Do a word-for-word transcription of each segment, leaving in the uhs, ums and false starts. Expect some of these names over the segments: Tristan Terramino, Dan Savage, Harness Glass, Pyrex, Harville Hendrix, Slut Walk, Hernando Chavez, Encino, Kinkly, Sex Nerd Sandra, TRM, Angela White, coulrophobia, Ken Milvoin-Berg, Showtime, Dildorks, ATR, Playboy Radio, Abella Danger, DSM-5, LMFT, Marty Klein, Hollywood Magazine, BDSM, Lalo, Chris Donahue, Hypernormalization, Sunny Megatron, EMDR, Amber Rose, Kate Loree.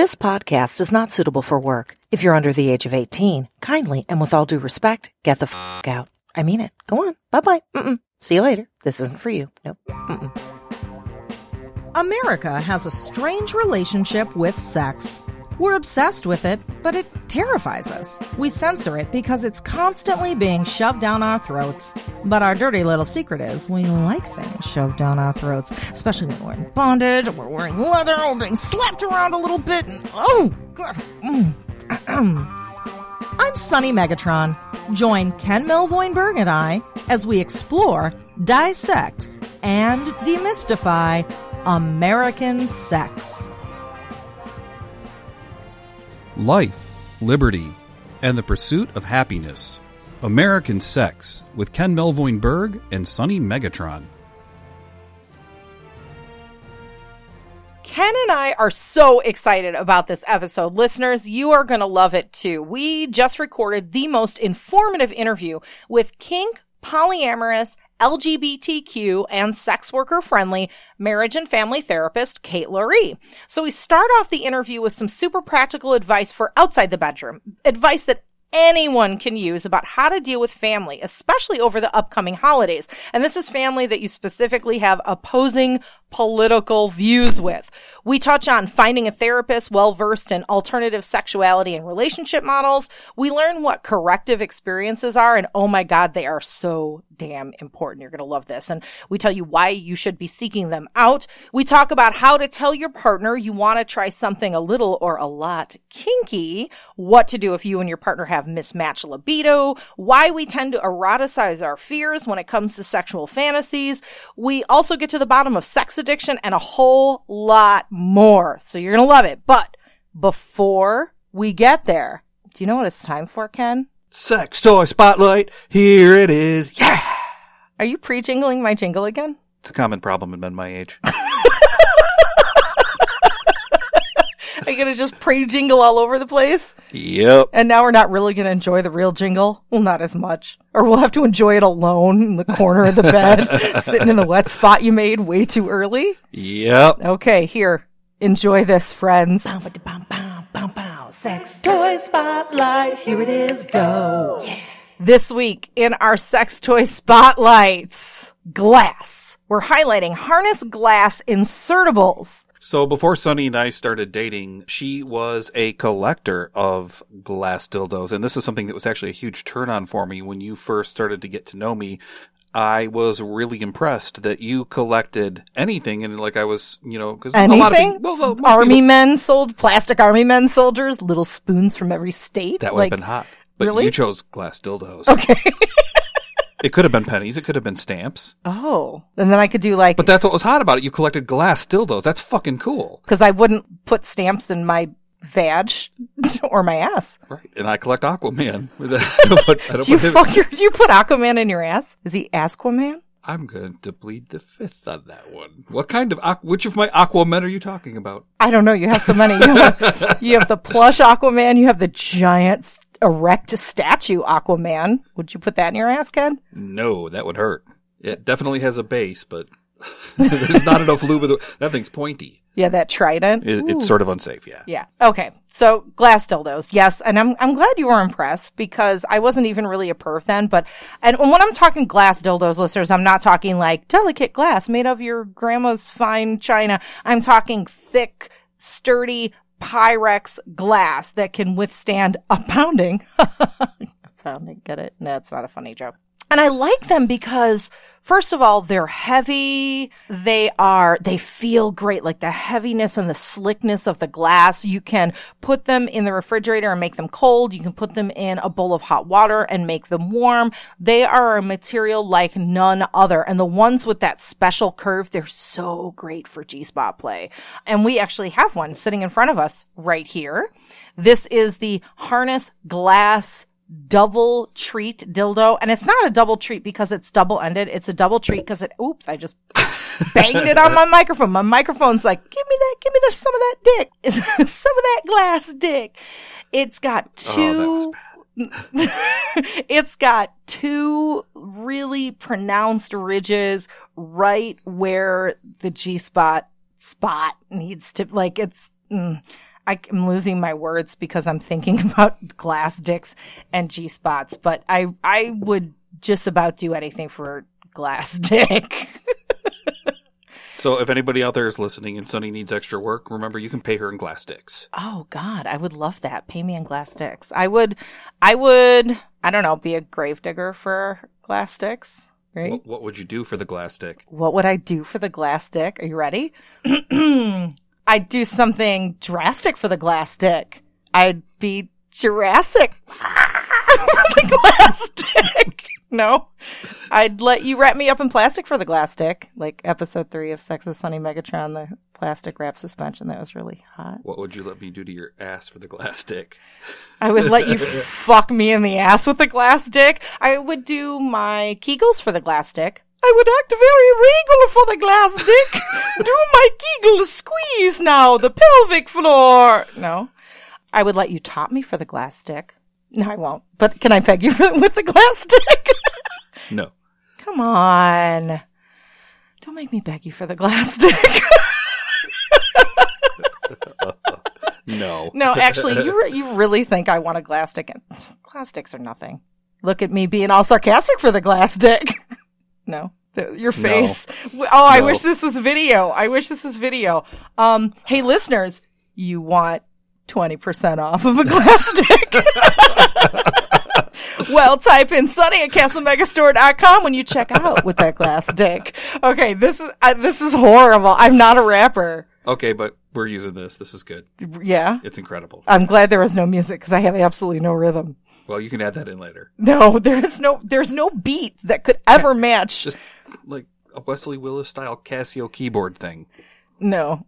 This podcast is not suitable for work. If you're under the age of eighteen, kindly and with all due respect, get the f*** out. I mean it. Go on. Bye-bye. Mm-mm. See you later. This isn't for you. Nope. Mm-mm. America has a strange relationship with sex. We're obsessed with it, but it terrifies us. We censor it because it's constantly being shoved down our throats. But our dirty little secret is we like things shoved down our throats, especially when we're in bondage, or we're wearing leather, or being slapped around a little bit. And, oh, mm, I'm Sunny Megatron. Join Ken Milvoin-Berg and I as we explore, dissect, and demystify American sex. Life, liberty, and the pursuit of happiness. American Sex with Ken Milvoin-Berg and Sunny Megatron. Ken and I are so excited about this episode. Listeners, you are going to love it too. We just recorded the most informative interview with kink, polyamorous, L G B T Q, and sex worker-friendly marriage and family therapist Kate Loree. So we start off the interview with some super practical advice for outside the bedroom, advice that anyone can use about how to deal with family, especially over the upcoming holidays. And this is family that you specifically have opposing political views with. We touch on finding a therapist well-versed in alternative sexuality and relationship models. We learn what corrective experiences are, and oh my God, they are so damn important. You're going to love this. And we tell you why you should be seeking them out. We talk about how to tell your partner you want to try something a little or a lot kinky, what to do if you and your partner have mismatched libido, why we tend to eroticize our fears when it comes to sexual fantasies. We also get to the bottom of sex addiction and a whole lot more. So you're going to love it. But before we get there, do you know what it's time for, Ken? Sex Toy Spotlight. Here it is. Yeah! Are you pre-jingling my jingle again? It's a common problem in men my age. Are you going to just pre-jingle all over the place? Yep. And now we're not really going to enjoy the real jingle? Well, not as much. Or we'll have to enjoy it alone in the corner of the bed, sitting in the wet spot you made way too early? Yep. Okay, here. Enjoy this, friends. Bow, bow, bow, bow, bow. Sex Toy Spotlight. Here it is. Go. Yeah. This week in our Sex Toy Spotlights, glass. We're highlighting Harness Glass insertables. So before Sunny and I started dating, she was a collector of glass dildos. And this is something that was actually a huge turn-on for me when you first started to get to know me. I was really impressed that you collected anything, and like I was, you know, because a lot of people, well, well, army people, men sold plastic army men soldiers, little spoons from every state. That would like, have been hot, but really? You chose glass dildos. Okay, it could have been pennies, it could have been stamps. Oh, and then I could do like, but that's what was hot about it. You collected glass dildos. That's fucking cool. Because I wouldn't put stamps in my vag or my ass. Right. And I collect Aquaman. I don't put, I don't do, you fuck your, do you put Aquaman in your ass? Is he Asquaman? I'm going to plead the fifth on that one. What kind of, which of my Aquaman are you talking about? I don't know. You have so many. You have, you have the plush Aquaman. You have the giant erect statue Aquaman. Would you put that in your ass, Ken? No, that would hurt. It definitely has a base, but there's not enough lube. The, that thing's pointy. Yeah, that trident. It, it's sort of unsafe, yeah. Yeah. Okay. So glass dildos, yes. And I'm I'm glad you were impressed because I wasn't even really a perv then. But and when I'm talking glass dildos, listeners, I'm not talking like delicate glass made of your grandma's fine china. I'm talking thick, sturdy Pyrex glass that can withstand a pounding. Pounding, get it? No, it's not a funny joke. And I like them because, first of all, they're heavy. They are, they feel great. Like the heaviness and the slickness of the glass. You can put them in the refrigerator and make them cold. You can put them in a bowl of hot water and make them warm. They are a material like none other. And the ones with that special curve, they're so great for G-spot play. And we actually have one sitting in front of us right here. This is the Harness Glass double treat dildo, and it's not a double treat because it's double-ended. It's a double treat because it oops I just banged it on my microphone. My microphone's like, give me that give me that, some of that dick. Some of that glass dick. It's got two it's got two really pronounced ridges right where the G-spot spot needs to, like, it's mm, I'm losing my words because I'm thinking about glass dicks and G-spots, but I I would just about do anything for glass dick. So if anybody out there is listening and Sunny needs extra work, remember you can pay her in glass dicks. Oh God, I would love that. Pay me in glass dicks. I would, I would, I don't know, be a gravedigger for glass dicks. Right? What, what would you do for the glass dick? What would I do for the glass dick? Are you ready? I'd do something drastic for the glass dick. I'd be Jurassic for the glass dick. No, I'd let you wrap me up in plastic for the glass dick, like episode three of Sex with Sunny Megatron, the plastic wrap suspension. That was really hot. What would you let me do to your ass for the glass dick? I would let you fuck me in the ass with the glass dick. I would do my Kegels for the glass dick. I would act very regal for the glass dick. Do my Kegel squeeze now, the pelvic floor. No, I would let you top me for the glass dick. No, I won't. But can I peg you for, with the glass dick? No. Come on. Don't make me beg you for the glass dick. No. No, actually, you re- you really think I want a glass dick? Glass dicks are nothing. Look at me being all sarcastic for the glass dick. No. The, your face. No. Oh, I no. wish this was video. I wish this was video. Um, hey, listeners, you want twenty percent off of a glass dick. Well, type in Sunny at castle megastore dot com when you check out with that glass dick. Okay, this is uh, this is horrible. I'm not a rapper. Okay, but we're using this. This is good. Yeah? It's incredible. I'm glad there was no music because I have absolutely no rhythm. Well, you can add that in later. No, there's no there's no beat that could ever match. Just like a Wesley Willis-style Casio keyboard thing. No.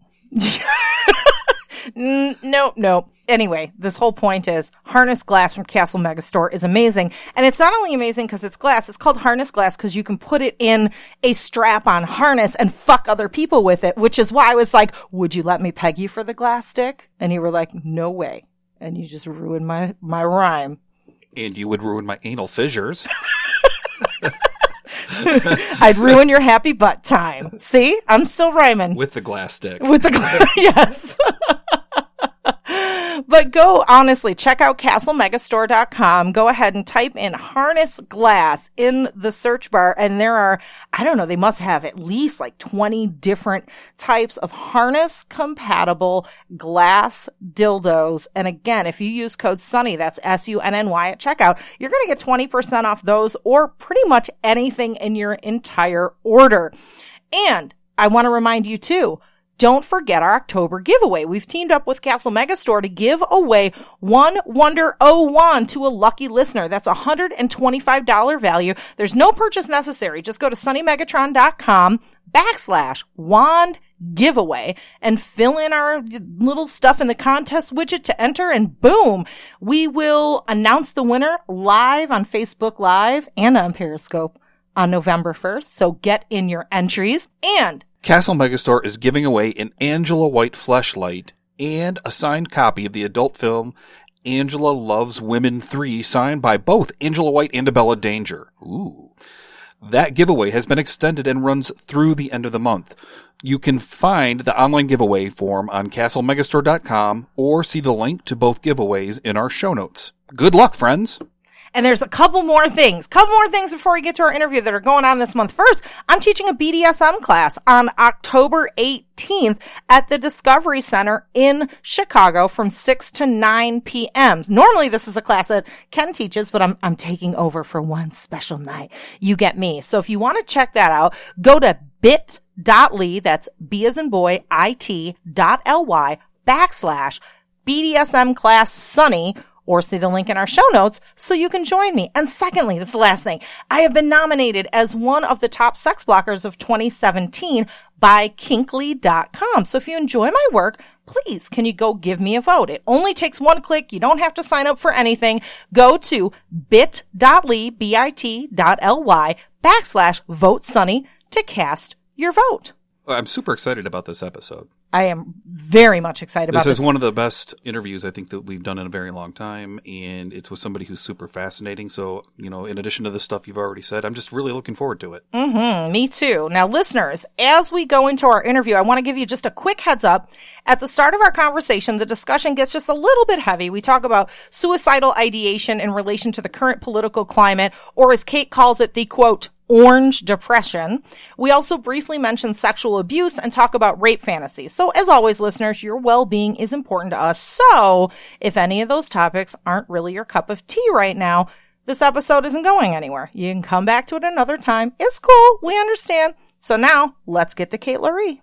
Mm, no, no. Anyway, this whole point is Harness Glass from Castle Megastore is amazing. And it's not only amazing because it's glass. It's called Harness Glass because you can put it in a strap-on harness and fuck other people with it, which is why I was like, would you let me peg you for the glass dick? And you were like, no way. And you just ruined my, my rhyme. And you would ruin my anal fissures. I'd ruin your happy butt time. See? I'm still rhyming. With the glass dick. With the glass, yes. But go, honestly, check out castle megastore dot com. Go ahead and type in Harness Glass in the search bar. And there are, I don't know, they must have at least like twenty different types of harness-compatible glass dildos. And again, if you use code SUNNY, that's S U N N Y at checkout, you're going to get twenty percent off those or pretty much anything in your entire order. And I want to remind you, too, don't forget our October giveaway. We've teamed up with Castle Megastore to give away one Wonder O wand to a lucky listener. That's a one hundred twenty-five dollars value. There's no purchase necessary. Just go to sunny megatron dot com backslash wand giveaway and fill in our little stuff in the contest widget to enter, and boom, we will announce the winner live on Facebook Live and on Periscope on November first. So get in your entries. And Castle Megastore is giving away an Angela White fleshlight and a signed copy of the adult film Angela Loves Women three, signed by both Angela White and Abella Danger. Ooh. That giveaway has been extended and runs through the end of the month. You can find the online giveaway form on castle megastore dot com or see the link to both giveaways in our show notes. Good luck, friends! And there's a couple more things, couple more things before we get to our interview that are going on this month. First, I'm teaching a B D S M class on October eighteenth at the Discovery Center in Chicago from six to nine p.m. Normally, this is a class that Ken teaches, but I'm, I'm taking over for one special night. You get me. So if you want to check that out, go to bit dot l y, that's B as in boy, I-T dot L-Y backslash B D S M class Sunny, or see the link in our show notes so you can join me. And secondly, this is the last thing, I have been nominated as one of the top sex blockers of twenty seventeen by kinkly dot com. So if you enjoy my work, please can you go give me a vote? It only takes one click. You don't have to sign up for anything. Go to bit.ly, B-I-T dot L-Y backslash vote Sunny to cast your vote. I'm super excited about this episode. I am very much excited about this. This is one of the best interviews I think that we've done in a very long time, and it's with somebody who's super fascinating. So, you know, in addition to the stuff you've already said, I'm just really looking forward to it. Mm-hmm. Me too. Now, listeners, as we go into our interview, I want to give you just a quick heads up. At the start of our conversation, the discussion gets just a little bit heavy. We talk about suicidal ideation in relation to the current political climate, or as Kate calls it, the, quote, Orange Depression. We also briefly mention sexual abuse and talk about rape fantasies. So as always, listeners, your well-being is important to us. So if any of those topics aren't really your cup of tea right now, this episode isn't going anywhere. You can come back to it another time. It's cool. We understand. So now let's get to Kate Loree.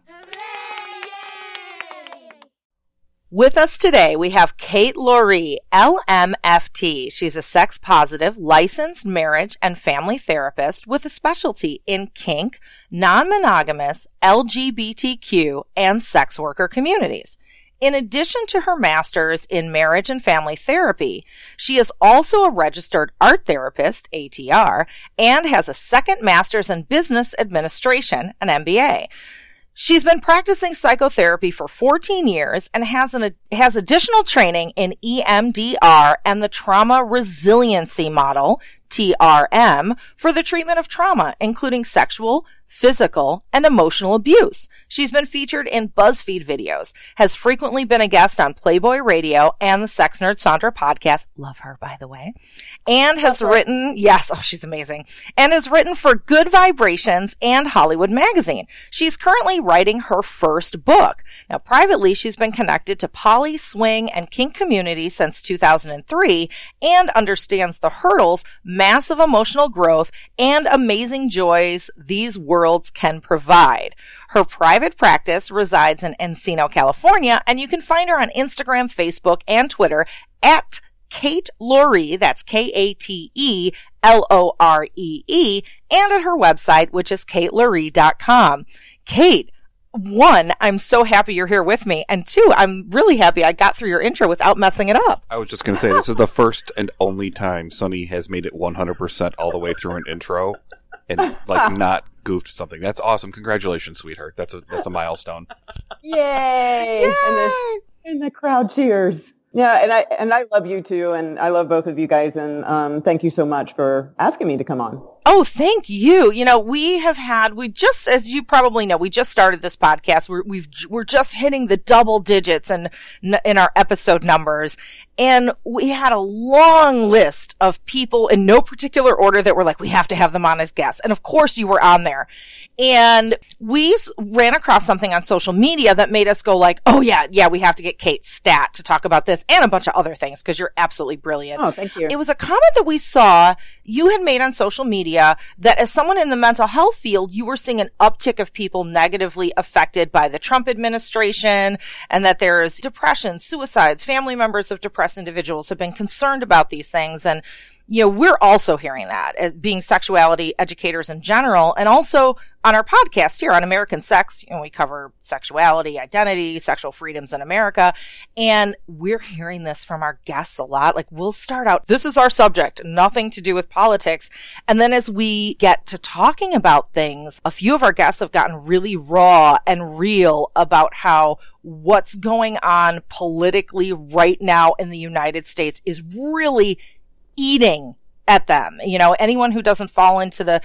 With us today, we have Kate Loree, L M F T. She's a sex-positive, licensed marriage and family therapist with a specialty in kink, non-monogamous, L G B T Q, and sex worker communities. In addition to her master's in marriage and family therapy, she is also a registered art therapist, A T R, and has a second master's in business administration, an M B A. She's been practicing psychotherapy for fourteen years and has an has additional training in E M D R and the Trauma Resiliency Model, T R M, for the treatment of trauma, including sexual, physical, and emotional abuse. She's been featured in BuzzFeed videos, has frequently been a guest on Playboy Radio and the Sex Nerd Sandra podcast. Love her, by the way. And has Love written, her. yes, oh, she's amazing. And has written for Good Vibrations and Hollywood Magazine. She's currently writing her first book. Now, privately, she's been connected to poly, swing, and kink community since two thousand three and understands the hurdles, massive emotional growth, and amazing joys these worlds can provide. Her private practice resides in Encino, California, and you can find her on Instagram, Facebook, and Twitter at Kate Loree, that's K A T E L O R E E, and at her website, which is kate loree dot com. Kate, one, I'm so happy you're here with me, and two, I'm really happy I got through your intro without messing it up. I was just going to say, this is the first and only time Sunny has made it one hundred percent all the way through an intro and, like, not goofed something. That's awesome. Congratulations, sweetheart. That's a that's a milestone. Yay! Yay! And, the, and the crowd cheers. Yeah, and I and I love you too, and I love both of you guys, and um, thank you so much for asking me to come on. Oh, thank you. You know, we have had we just, as you probably know, we just started this podcast. We're, we've we're just hitting the double digits and in, in our episode numbers, and we had a long list of people in no particular order that were like, we have to have them on as guests, and of course you were on there. And we ran across something on social media that made us go like, oh yeah, yeah, we have to get Kate Stat to talk about this. And a bunch of other things, because you're absolutely brilliant. Oh, thank you. It was a comment that we saw you had made on social media that as someone in the mental health field, you were seeing an uptick of people negatively affected by the Trump administration, and that there's depression, suicides, family members of depressed individuals have been concerned about these things. And, you know, we're also hearing that, being sexuality educators in general, and also on our podcast here on American Sex, you know, we cover sexuality, identity, sexual freedoms in America, and we're hearing this from our guests a lot. Like, we'll start out, this is our subject, nothing to do with politics, and then as we get to talking about things, a few of our guests have gotten really raw and real about how what's going on politically right now in the United States is really eating at them. You know, anyone who doesn't fall into the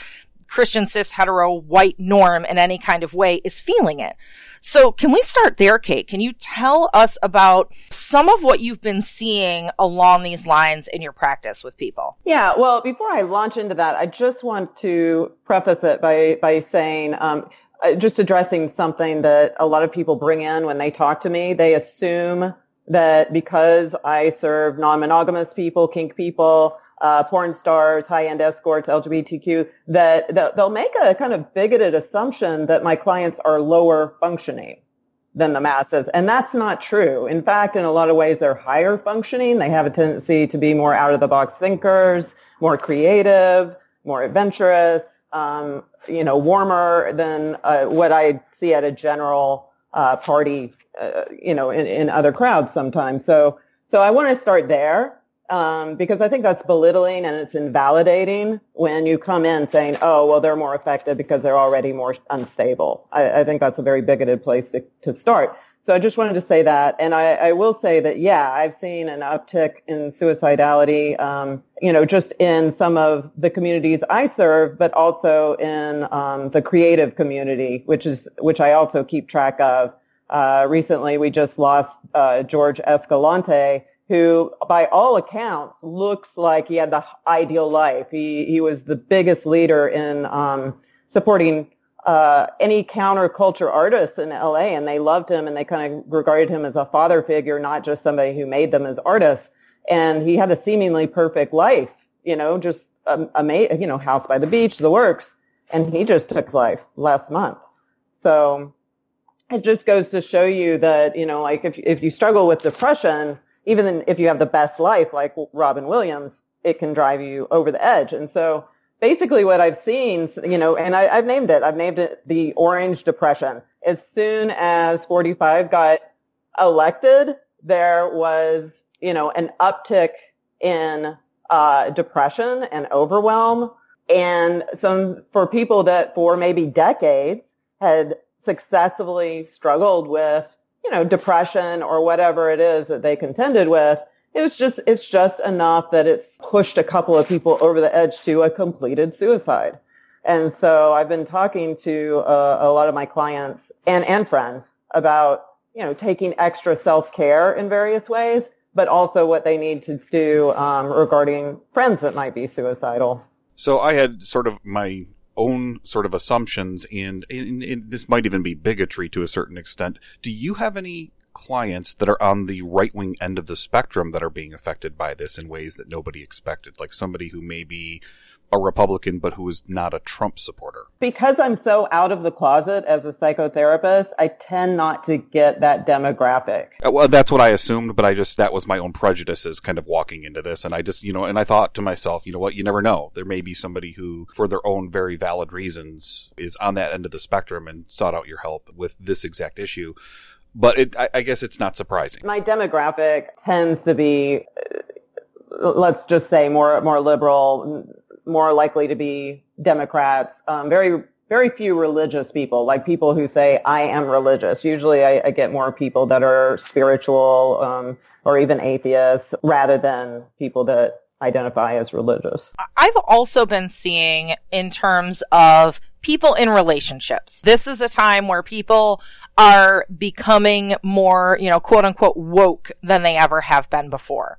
Christian cis hetero white norm in any kind of way is feeling it. So can we start there, Kate? Can you tell us about some of what you've been seeing along these lines in your practice with people? Yeah, well, before I launch into that, I just want to preface it by by saying, um, just addressing something that a lot of people bring in when they talk to me. They assume that because I serve non-monogamous people, kink people, uh, porn stars, high-end escorts, L G B T Q, that, that they'll make a kind of bigoted assumption that my clients are lower functioning than the masses. And that's not true. In fact, in a lot of ways, they're higher functioning. They have a tendency to be more out-of-the-box thinkers, more creative, more adventurous, um, you know, warmer than uh, what I see at a general uh, party Uh, you know, in, in other crowds sometimes. So, so I want to start there, um, because I think that's belittling and it's invalidating when you come in saying, oh, well, they're more affected because they're already more unstable. I, I think that's a very bigoted place to, to start. So I just wanted to say that. And I, I will say that, yeah, I've seen an uptick in suicidality, um, you know, just in some of the communities I serve, but also in um, the creative community, which is which I also keep track of. Uh, recently, we just lost uh, George Escalante, who, by all accounts, looks like he had the ideal life. He, he was the biggest leader in um, supporting Uh, any counterculture artists in L A, and they loved him and they kind of regarded him as a father figure, not just somebody who made them as artists. And he had a seemingly perfect life, you know, just a, a ma- you know, house by the beach, the works. And he just took life last month. So it just goes to show you that, you know, like if, if you struggle with depression, even if you have the best life, like Robin Williams, it can drive you over the edge. And so basically what I've seen, you know, and I, I've named it, I've named it the Orange Depression. As soon as forty-five got elected, there was, you know, an uptick in uh, depression and overwhelm. And some, for people that for maybe decades had successfully struggled with, you know, depression or whatever it is that they contended with, It was just, it's just enough that it's pushed a couple of people over the edge to a completed suicide. And so I've been talking to uh, a lot of my clients and, and friends about, you know, taking extra self-care in various ways, but also what they need to do um, regarding friends that might be suicidal. So I had sort of my own sort of assumptions, and, and, and this might even be bigotry to a certain extent. Do you have any clients that are on the right-wing end of the spectrum that are being affected by this in ways that nobody expected, like somebody who may be a Republican but who is not a Trump supporter? Because I'm so out of the closet as a psychotherapist, I tend not to get that demographic. Well, that's what I assumed, but I just, that was my own prejudices kind of walking into this. And I just, you know, and I thought to myself, you know what, you never know. There may be somebody who, for their own very valid reasons, is on that end of the spectrum and sought out your help with this exact issue. But it, I guess it's not surprising. My demographic tends to be, let's just say, more more liberal, more likely to be Democrats. Um, very very few religious people, like people who say, I am religious. Usually I, I get more people that are spiritual um, or even atheists rather than people that identify as religious. I've also been seeing in terms of people in relationships. This is a time where people are becoming more, you know, quote unquote woke than they ever have been before.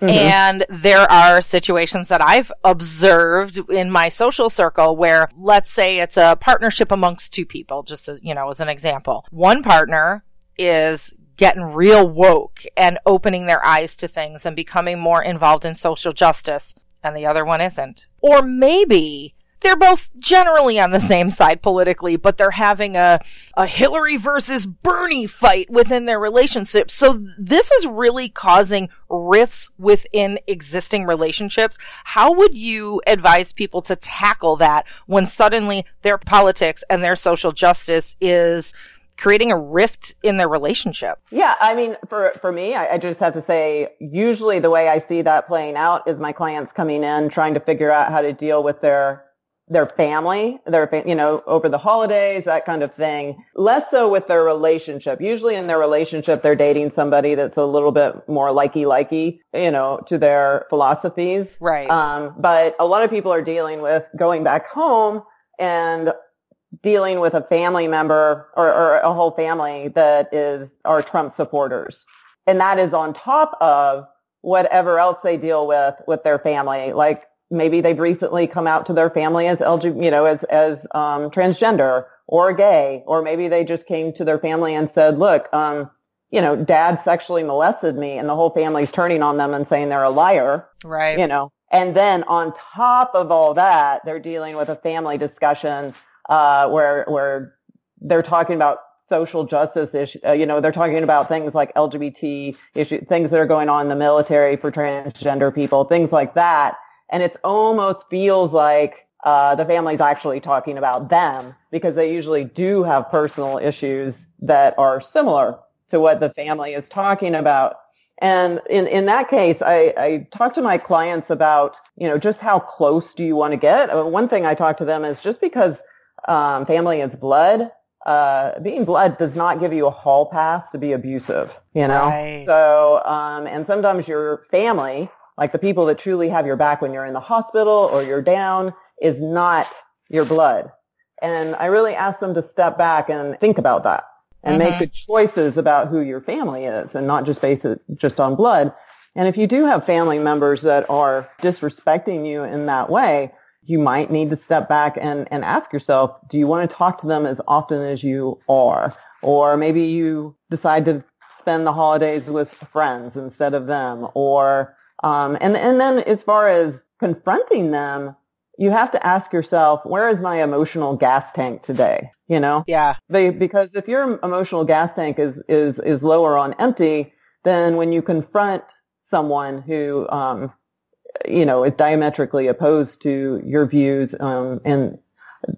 Mm-hmm. And there are situations that I've observed in my social circle where, let's say it's a partnership amongst two people, just, as, you know, as an example. One partner is getting real woke and opening their eyes to things and becoming more involved in social justice, and the other one isn't. Or maybe they're both generally on the same side politically, but they're having a, a Hillary versus Bernie fight within their relationship. So this is really causing rifts within existing relationships. How would you advise people to tackle that when suddenly their politics and their social justice is creating a rift in their relationship? Yeah, I mean, for, for me, I, I just have to say, usually the way I see that playing out is my clients coming in, trying to figure out how to deal with their their family, their, you know, over the holidays, that kind of thing. Less so with their relationship. Usually in their relationship, they're dating somebody that's a little bit more likey-likey, you know, to their philosophies. Right. Um, but a lot of people are dealing with going back home and dealing with a family member or, or a whole family that is, are Trump supporters. And that is on top of whatever else they deal with, with their family. Like, maybe they've recently come out to their family as L G B T, you know, as, as, um, transgender or gay, or maybe they just came to their family and said, look, um, you know, dad sexually molested me, and the whole family's turning on them and saying they're a liar. Right. You know, and then on top of all that, they're dealing with a family discussion, uh, where, where they're talking about social justice issue. Uh, you know, they're talking about things like L G B T issues, things that are going on in the military for transgender people, things like that. And it almost feels like uh, the family's actually talking about them, because they usually do have personal issues that are similar to what the family is talking about. And in, in that case, I, I talk to my clients about, you know, just how close do you want to get? One thing I talk to them is just because um, family is blood, uh, being blood does not give you a hall pass to be abusive, you know? Right. So, um, and sometimes your family, like the people that truly have your back when you're in the hospital or you're down, is not your blood. And I really ask them to step back and think about that and mm-hmm. make good choices about who your family is and not just base it just on blood. And if you do have family members that are disrespecting you in that way, you might need to step back and, and ask yourself, do you want to talk to them as often as you are? Or maybe you decide to spend the holidays with friends instead of them. Or um, and and then as far as confronting them, you have to ask yourself, where is my emotional gas tank today? You know? Yeah. They, because if your emotional gas tank is, is, is lower on empty, then when you confront someone who, um, you know, is diametrically opposed to your views, um, and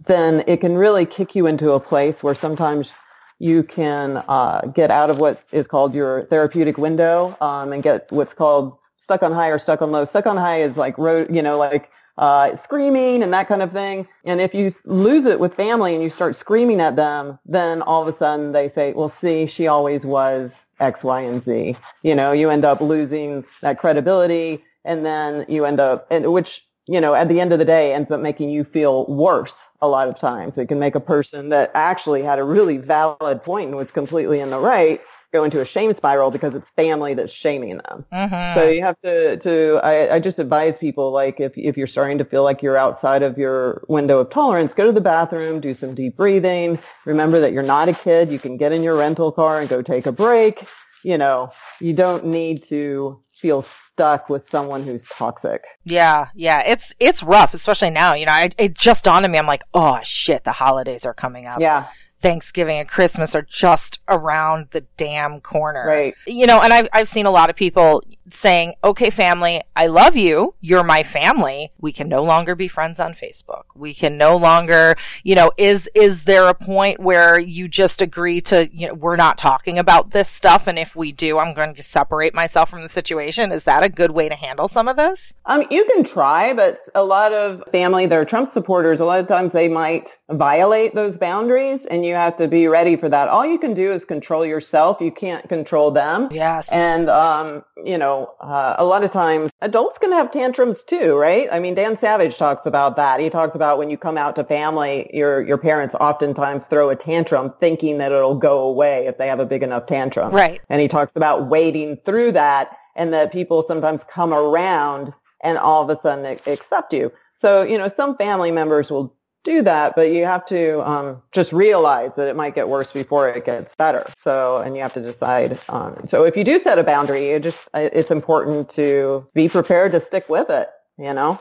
then it can really kick you into a place where sometimes you can uh, get out of what is called your therapeutic window um, and get what's called stuck on high or stuck on low. Stuck on high is like, road, you know, like, Uh, screaming and that kind of thing. And if you lose it with family and you start screaming at them, then all of a sudden they say, well, see, she always was X, Y, and Z. You know, you end up losing that credibility, and then you end up, and which, you know, at the end of the day ends up making you feel worse a lot of times. It can make a person that actually had a really valid point and was completely in the right go into a shame spiral because it's family that's shaming them. Mm-hmm. So you have to, to I, I just advise people, like, if if you're starting to feel like you're outside of your window of tolerance, go to the bathroom, do some deep breathing. Remember that you're not a kid. You can get in your rental car and go take a break. You know, you don't need to feel stuck with someone who's toxic. Yeah, yeah. It's it's rough, especially now. You know, I, it just dawned on me. I'm like, oh, shit, the holidays are coming up. Yeah. Thanksgiving and Christmas are just around the damn corner. Right. You know, and I've, I've seen a lot of people saying, okay, family, I love you. You're my family. We can no longer be friends on Facebook. We can no longer, you know, is, is there a point where you just agree to, you know, we're not talking about this stuff. And if we do, I'm going to separate myself from the situation. Is that a good way to handle some of this? Um, you can try, but a lot of family, they're Trump supporters. A lot of times they might violate those boundaries, and you have to be ready for that. All you can do is control yourself. You can't control them. Yes. And, um, you know, Uh, a lot of times adults can have tantrums too, right? I mean, Dan Savage talks about that. He talks about when you come out to family, your your parents oftentimes throw a tantrum thinking that it'll go away if they have a big enough tantrum. Right. And he talks about wading through that, and that people sometimes come around and all of a sudden accept you. So, you know, some family members will do that, but you have to um, just realize that it might get worse before it gets better. So, and you have to decide. Um, so, if you do set a boundary, it just it's important to be prepared to stick with it. You know.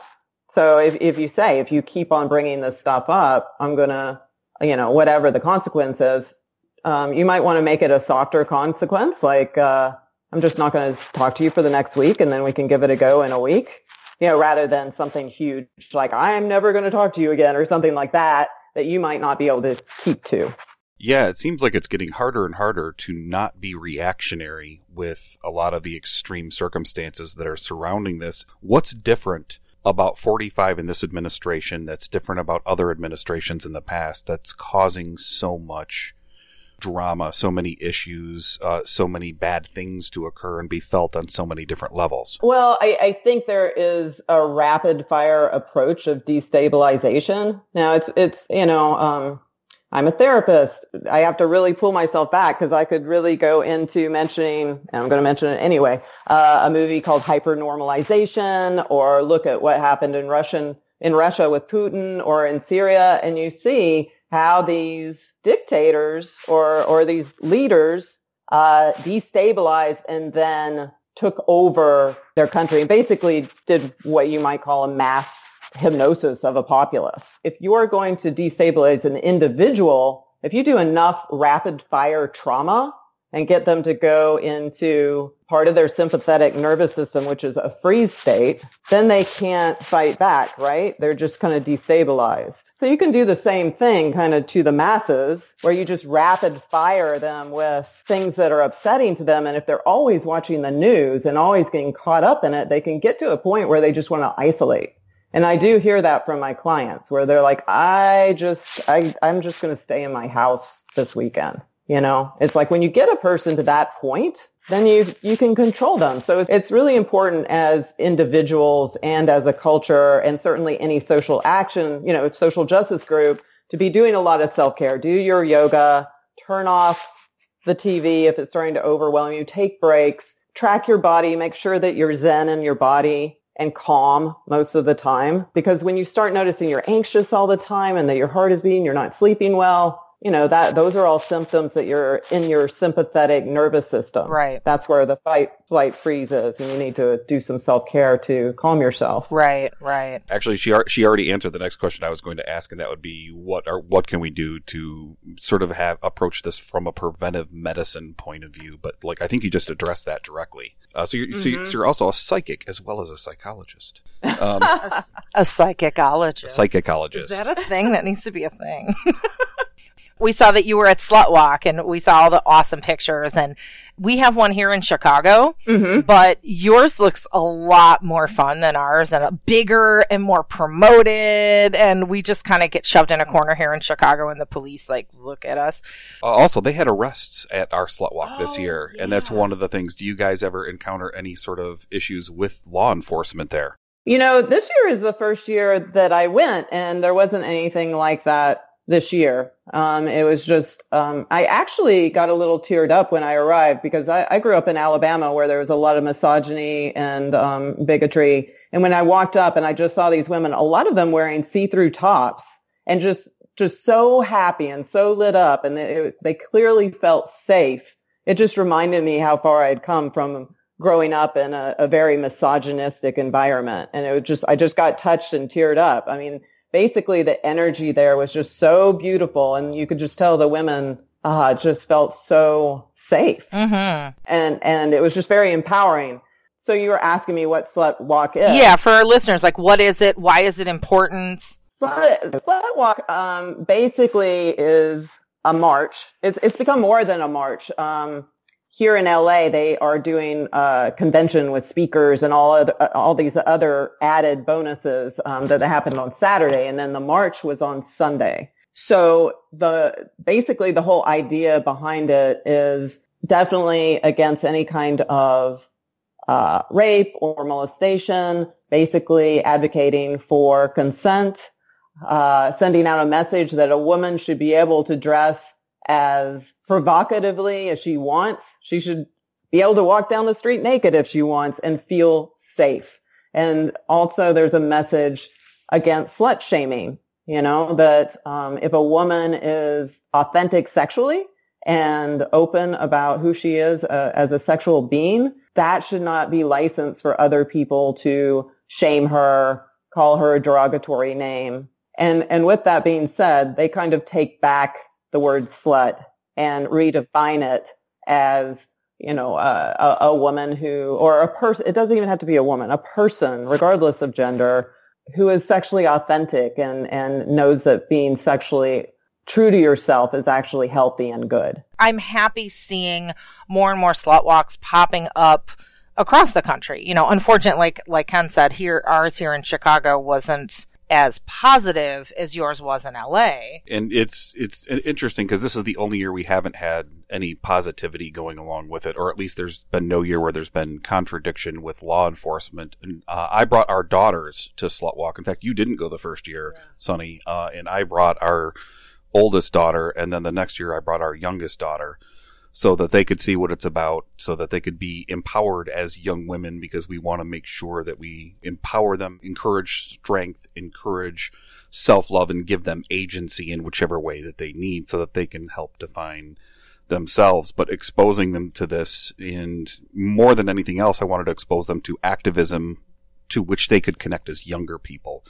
So, if if you say if you keep on bringing this stuff up, I'm gonna, you know, whatever the consequence is, um, you might want to make it a softer consequence. Like, uh, I'm just not going to talk to you for the next week, and then we can give it a go in a week. You know, rather than something huge like, I'm never going to talk to you again, or something like that, that you might not be able to keep to. Yeah, it seems like it's getting harder and harder to not be reactionary with a lot of the extreme circumstances that are surrounding this. What's different about forty-five in this administration that's different about other administrations in the past that's causing so much drama, so many issues, uh, so many bad things to occur and be felt on so many different levels? Well, I, I think there is a rapid fire approach of destabilization. Now it's, it's, you know, um, I'm a therapist. I have to really pull myself back because I could really go into mentioning, and I'm going to mention it anyway, uh, a movie called Hypernormalization, or look at what happened in Russian, in Russia with Putin, or in Syria. And you see how these dictators or or these leaders uh, destabilized and then took over their country and basically did what you might call a mass hypnosis of a populace. If you are going to destabilize an individual, if you do enough rapid fire trauma and get them to go into part of their sympathetic nervous system, which is a freeze state, then they can't fight back, right? They're just kind of destabilized. So you can do the same thing kind of to the masses, where you just rapid fire them with things that are upsetting to them. And if they're always watching the news and always getting caught up in it, they can get to a point where they just want to isolate And I do hear that from my clients where they're like, I just, I, I'm just going to stay in my house this weekend. You know, it's like when you get a person to that point, then you, you can control them. So it's really important as individuals and as a culture and certainly any social action, you know, social justice group to be doing a lot of self-care. Do your yoga, turn off the T V if it's starting to overwhelm you, take breaks, track your body, make sure that you're zen in your body and calm most of the time. Because when you start noticing you're anxious all the time and that your heart is beating, you're not sleeping well, you know, that those are all symptoms that you're in your sympathetic nervous system. Right. That's where the fight, flight, freeze is, and you need to do some self-care to calm yourself. Right, right. Actually, she she already answered the next question I was going to ask, and that would be what are what can we do to sort of have approach this from a preventive medicine point of view? But like, I think you just addressed that directly. Uh, so, you're, mm-hmm. so, you're, so you're also a psychic as well as a psychologist. Um, a, a psychicologist. A psychicologist. Is that a thing? That needs to be a thing. We saw that you were at Slut Walk, and we saw all the awesome pictures, and we have one here in Chicago, mm-hmm. but yours looks a lot more fun than ours, and bigger and more promoted, and we just kind of get shoved in a corner here in Chicago, and the police, like, look at us. Uh, also, they had arrests at our Slut Walk oh, this year, and yeah. that's one of the things. Do you guys ever encounter any sort of issues with law enforcement there? You know, this year is the first year that I went, and there wasn't anything like that. This year, um, it was just, um, I actually got a little teared up when I arrived because I, I grew up in Alabama where there was a lot of misogyny and um, bigotry. And when I walked up and I just saw these women, a lot of them wearing see-through tops and just, just so happy and so lit up, and it, they clearly felt safe. It just reminded me how far I'd come from growing up in a, a very misogynistic environment. And it was just, I just got touched and teared up. I mean, basically the energy there was just so beautiful, and you could just tell the women uh, just felt so safe. Mm-hmm. And and it was just very empowering. So you were asking me what Slut Walk is. Yeah, for our listeners, like, what is it? Why is it important? Slut, Slut Walk um, basically is a march. It's, it's become more than a march. Um, here in L A, they are doing a convention with speakers and all of the, all these other added bonuses um, that happened on Saturday, and then the march was on Sunday. So the basically the whole idea behind it is definitely against any kind of uh, rape or molestation, basically advocating for consent, uh, sending out a message that a woman should be able to dress as provocatively as she wants. She should be able to walk down the street naked if she wants and feel safe. And also there's a message against slut shaming, you know, that um, if a woman is authentic sexually and open about who she is uh, as a sexual being, that should not be licensed for other people to shame her, call her a derogatory name. And, and with that being said, they kind of take back the word slut and redefine it as, you know, uh, a, a woman who, or a person, it doesn't even have to be a woman, a person, regardless of gender, who is sexually authentic and, and knows that being sexually true to yourself is actually healthy and good. I'm happy seeing more and more slut walks popping up across the country. You know, unfortunately, like, like Ken said, here, ours here in Chicago wasn't as positive as yours was in L A. And it's it's interesting because this is the only year we haven't had any positivity going along with it, or at least there's been no year where there's been contradiction with law enforcement. And uh, I brought our daughters to Slut Walk. In fact, you didn't go the first year, yeah. Sunny, uh, and I brought our oldest daughter, and then the next year I brought our youngest daughter, so that they could see what it's about, so that they could be empowered as young women, because we want to make sure that we empower them, encourage strength, encourage self-love, and give them agency in whichever way that they need so that they can help define themselves. But exposing them to this, and more than anything else, I wanted to expose them to activism to which they could connect as younger people.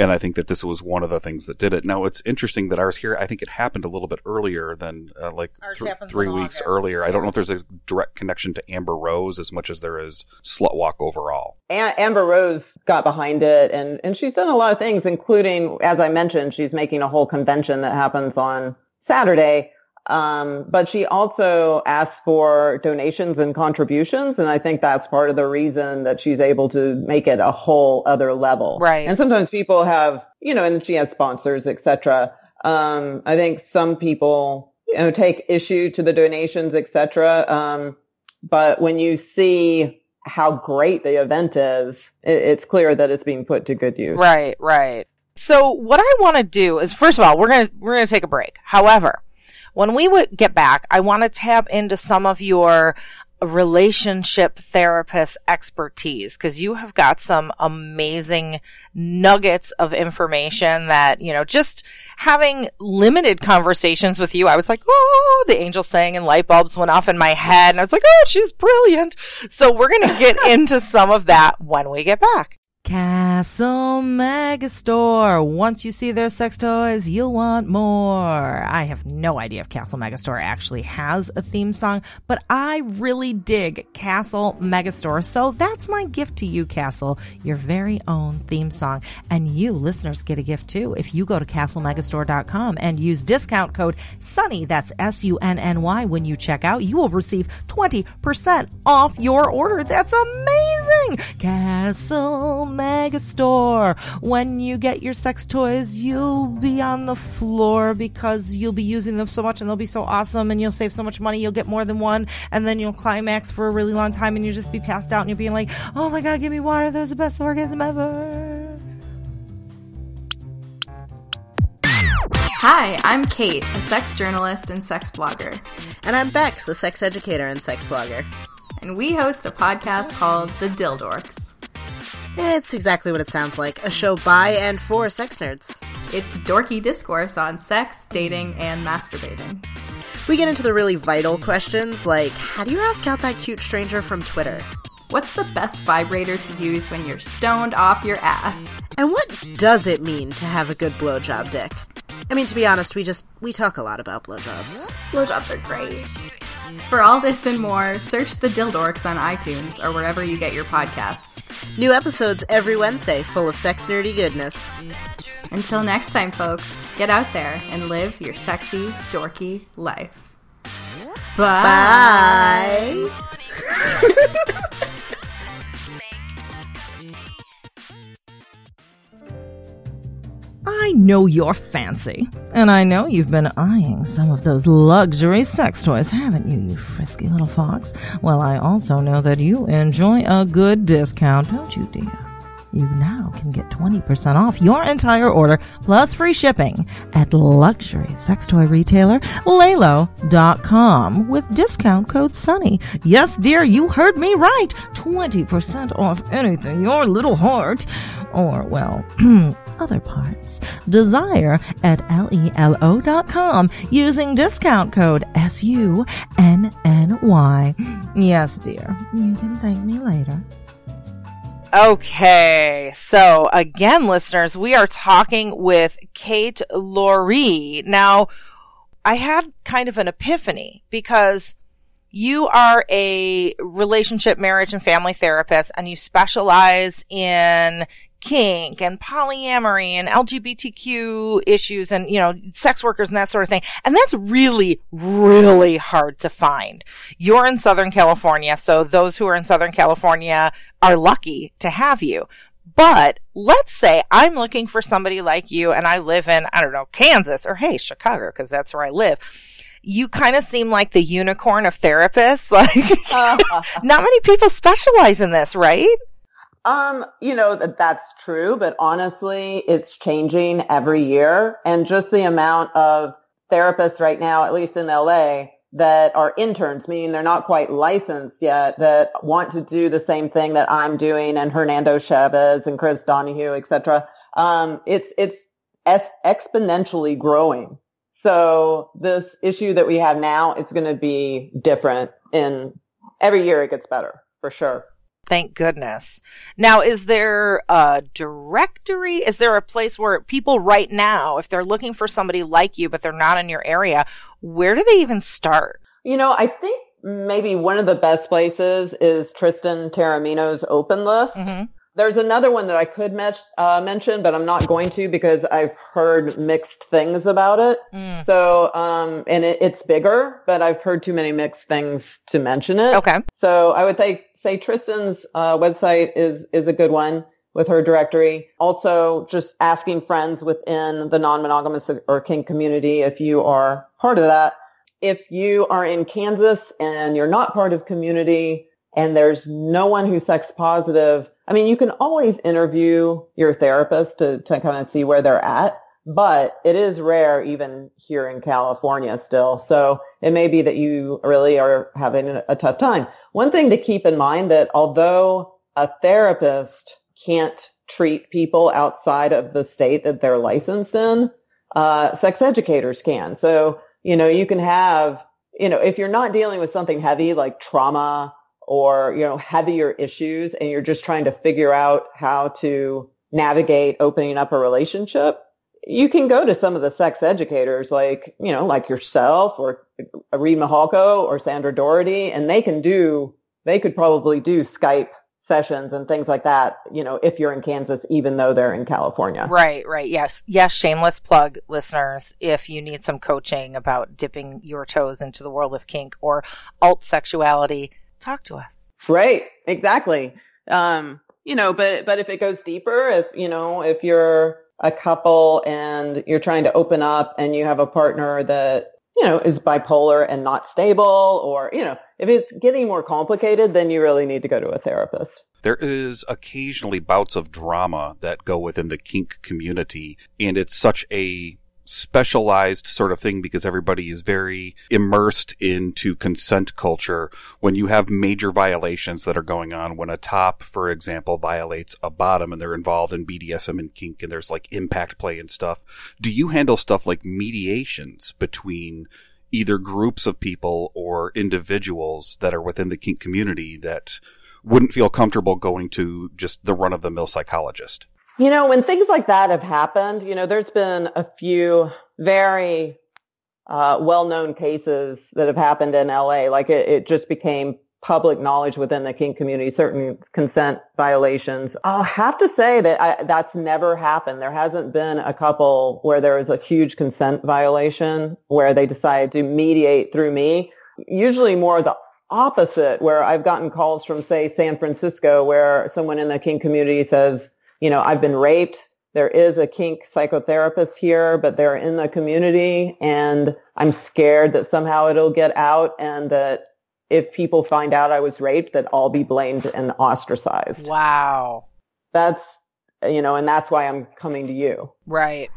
And I think that this was one of the things that did it. Now, it's interesting that ours here, I think it happened a little bit earlier than uh, like th- three weeks August. earlier. Yeah. I don't know if there's a direct connection to Amber Rose as much as there is Slut Walk overall. A- Amber Rose got behind it, and, and she's done a lot of things, including, as I mentioned, she's making a whole convention that happens on Saturday Um, but she also asks for donations and contributions, and I think that's part of the reason that she's able to make it a whole other level. Right. And sometimes people have, you know, and she has sponsors, et cetera. Um, I think some people, you know, take issue to the donations, et cetera. Um, but when you see how great the event is, it, it's clear that it's being put to good use. Right, right. So what I want to do is, first of all, we're going to, we're going to take a break. However, when we would get back, I want to tap into some of your relationship therapist expertise, because you have got some amazing nuggets of information that, you know, just having limited conversations with you, I was like, oh, the angel sang and light bulbs went off in my head. And I was like, oh, she's brilliant. So we're going to get into some of that when we get back. Castle Megastore. Once you see their sex toys, you'll want more. I have no idea if Castle Megastore actually has a theme song, but I really dig Castle Megastore. So that's my gift to you, Castle, your very own theme song. And you listeners get a gift too if you go to castle megastore dot com and use discount code SUNNY, that's S U N N Y, when you check out. You will receive twenty percent off your order. That's amazing! Castle Megastore. When you get your sex toys, you'll be on the floor because you'll be using them so much and they'll be so awesome and you'll save so much money. You'll get more than one and then you'll climax for a really long time and you'll just be passed out and you'll be like, oh my God, give me water. That was the best orgasm ever. Hi, I'm Kate, a sex journalist and sex blogger. And I'm Bex, a sex educator and sex blogger. And we host a podcast called The Dildorks. It's exactly what it sounds like, a show by and for sex nerds. It's dorky discourse on sex, dating, and masturbating. We get into the really vital questions like, how do you ask out that cute stranger from Twitter? What's the best vibrator to use when you're stoned off your ass? And what does it mean to have a good blowjob dick? I mean, to be honest, we just, we talk a lot about blowjobs. Blowjobs are great. For all this and more, search The Dildorks on iTunes or wherever you get your podcasts. New episodes every Wednesday, full of sex nerdy goodness. Until next time, folks, get out there and live your sexy, dorky life. Bye! Bye. I know you're fancy, and I know you've been eyeing some of those luxury sex toys, haven't you, you frisky little fox? Well, I also know that you enjoy a good discount, don't you, dear? You now can get twenty percent off your entire order, plus free shipping, at luxury sex toy retailer Lalo dot com with discount code SUNNY. Yes, dear, you heard me right. twenty percent off anything your little heart, or, well, other parts, desire at L E L O dot com using discount code S U N N Y. Yes, dear, you can thank me later. Okay, so again, listeners, we are talking with Kate Loree. Now, I had kind of an epiphany because you are a relationship, marriage, and family therapist, and you specialize in kink and polyamory and L G B T Q issues and, you know, sex workers and that sort of thing. And that's really, really hard to find. You're in Southern California, so those who are in Southern California are lucky to have you. But let's say I'm looking for somebody like you and I live in, I don't know, Kansas or, hey, Chicago, because that's where I live. You kind of seem like the unicorn of therapists. Like, not many people specialize in this, right? Um, you know, that that's true, but honestly, it's changing every year. And just the amount of therapists right now, at least in L A, that are interns, meaning they're not quite licensed yet, that want to do the same thing that I'm doing and Hernando Chavez and Chris Donahue, et cetera. Um, it's, it's es- exponentially growing. So this issue that we have now, it's going to be different, and every year it gets better for sure. Thank goodness. Now, is there a directory? Is there a place where people right now, if they're looking for somebody like you, but they're not in your area, where do they even start? You know, I think maybe one of the best places is Tristan Terramino's open list. Mm-hmm. There's another one that I could met- uh, mention, but I'm not going to because I've heard mixed things about it. Mm. So, um, and it, it's bigger, but I've heard too many mixed things to mention it. Okay. So I would say, say Tristan's uh, website is, is a good one with her directory. Also, just asking friends within the non-monogamous or kink community if you are part of that. If you are in Kansas and you're not part of community and there's no one who's sex positive, I mean, you can always interview your therapist to, to kind of see where they're at, but it is rare even here in California still. So it may be that you really are having a tough time. One thing to keep in mind that although a therapist can't treat people outside of the state that they're licensed in, uh, sex educators can. So, you know, you can have, you know, if you're not dealing with something heavy like trauma, or, you know, heavier issues, and you're just trying to figure out how to navigate opening up a relationship, you can go to some of the sex educators like, you know, like yourself or Reid Mihalko or Sandra Doherty, and they can do, they could probably do Skype sessions and things like that, you know, if you're in Kansas, even though they're in California. Right, right. Yes. Yes. Shameless plug, listeners. If you need some coaching about dipping your toes into the world of kink or alt sexuality, talk to us. Right. Exactly. Um, you know, but, but if it goes deeper, if, you know, if you're a couple and you're trying to open up and you have a partner that, you know, is bipolar and not stable, or, you know, if it's getting more complicated, then you really need to go to a therapist. There is occasionally bouts of drama that go within the kink community, and it's such a specialized sort of thing because everybody is very immersed into consent culture. When you have major violations that are going on, when a top, for example, violates a bottom and they're involved in B D S M and kink and there's like impact play and stuff, do you handle stuff like mediations between either groups of people or individuals that are within the kink community that wouldn't feel comfortable going to just the run-of-the-mill psychologist? You know, when things like that have happened, you know, there's been a few very uh well-known cases that have happened in L A. Like it, it just became public knowledge within the kink community, certain consent violations. I'll have to say that I, that's never happened. There hasn't been a couple where there was a huge consent violation where they decided to mediate through me. Usually more the opposite, where I've gotten calls from, say, San Francisco, where someone in the kink community says, you know, I've been raped. There is a kink psychotherapist here, but they're in the community, and I'm scared that somehow it'll get out and that if people find out I was raped, that I'll be blamed and ostracized. Wow. That's, you know, and that's why I'm coming to you. Right.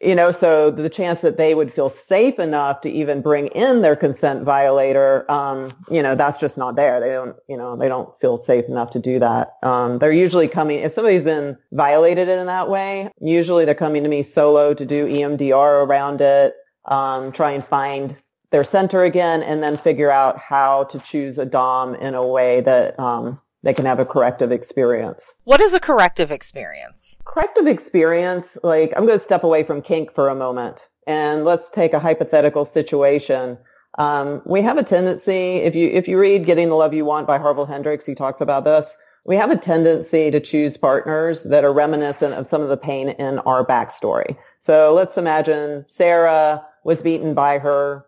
You know, so the chance that they would feel safe enough to even bring in their consent violator, um, you know, that's just not there. They don't, you know, they don't feel safe enough to do that. Um, they're usually coming, if somebody's been violated in that way, usually they're coming to me solo to do E M D R around it, um, try and find their center again, and then figure out how to choose a dom in a way that, um, they can have a corrective experience. What is a corrective experience? Corrective experience, like, I'm going to step away from kink for a moment, and let's take a hypothetical situation. Um, we have a tendency, if you if you read Getting the Love You Want by Harville Hendrix, he talks about this. We have a tendency to choose partners that are reminiscent of some of the pain in our backstory. So let's imagine Sarah was beaten by her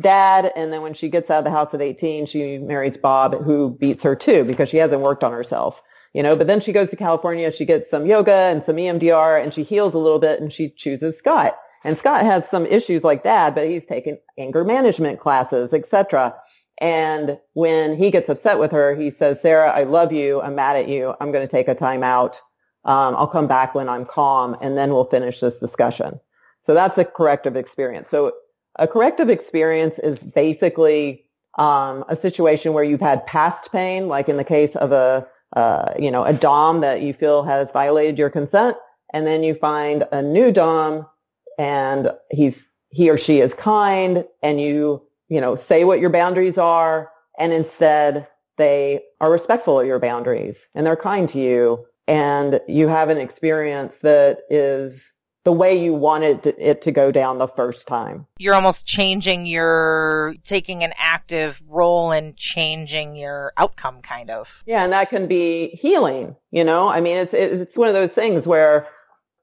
dad, and then when she gets out of the house at eighteen, she marries Bob, who beats her too because she hasn't worked on herself, you know. But then she goes to California, she gets some yoga and some E M D R, and she heals a little bit, and she chooses Scott. And Scott has some issues like dad, but he's taken anger management classes, et cetera. And when he gets upset with her, he says, "Sarah, I love you. I'm mad at you. I'm going to take a time out. Um, I'll come back when I'm calm, and then we'll finish this discussion." So that's a corrective experience. So a corrective experience is basically um, a situation where you've had past pain, like in the case of a, uh, you know, a dom that you feel has violated your consent, and then you find a new dom, and he's he or she is kind, and you, you know, say what your boundaries are, and instead they are respectful of your boundaries, and they're kind to you, and you have an experience that is the way you wanted it to go down the first time. You're almost changing your, taking an active role in changing your outcome, kind of. Yeah, and that can be healing, you know? I mean, it's it's one of those things where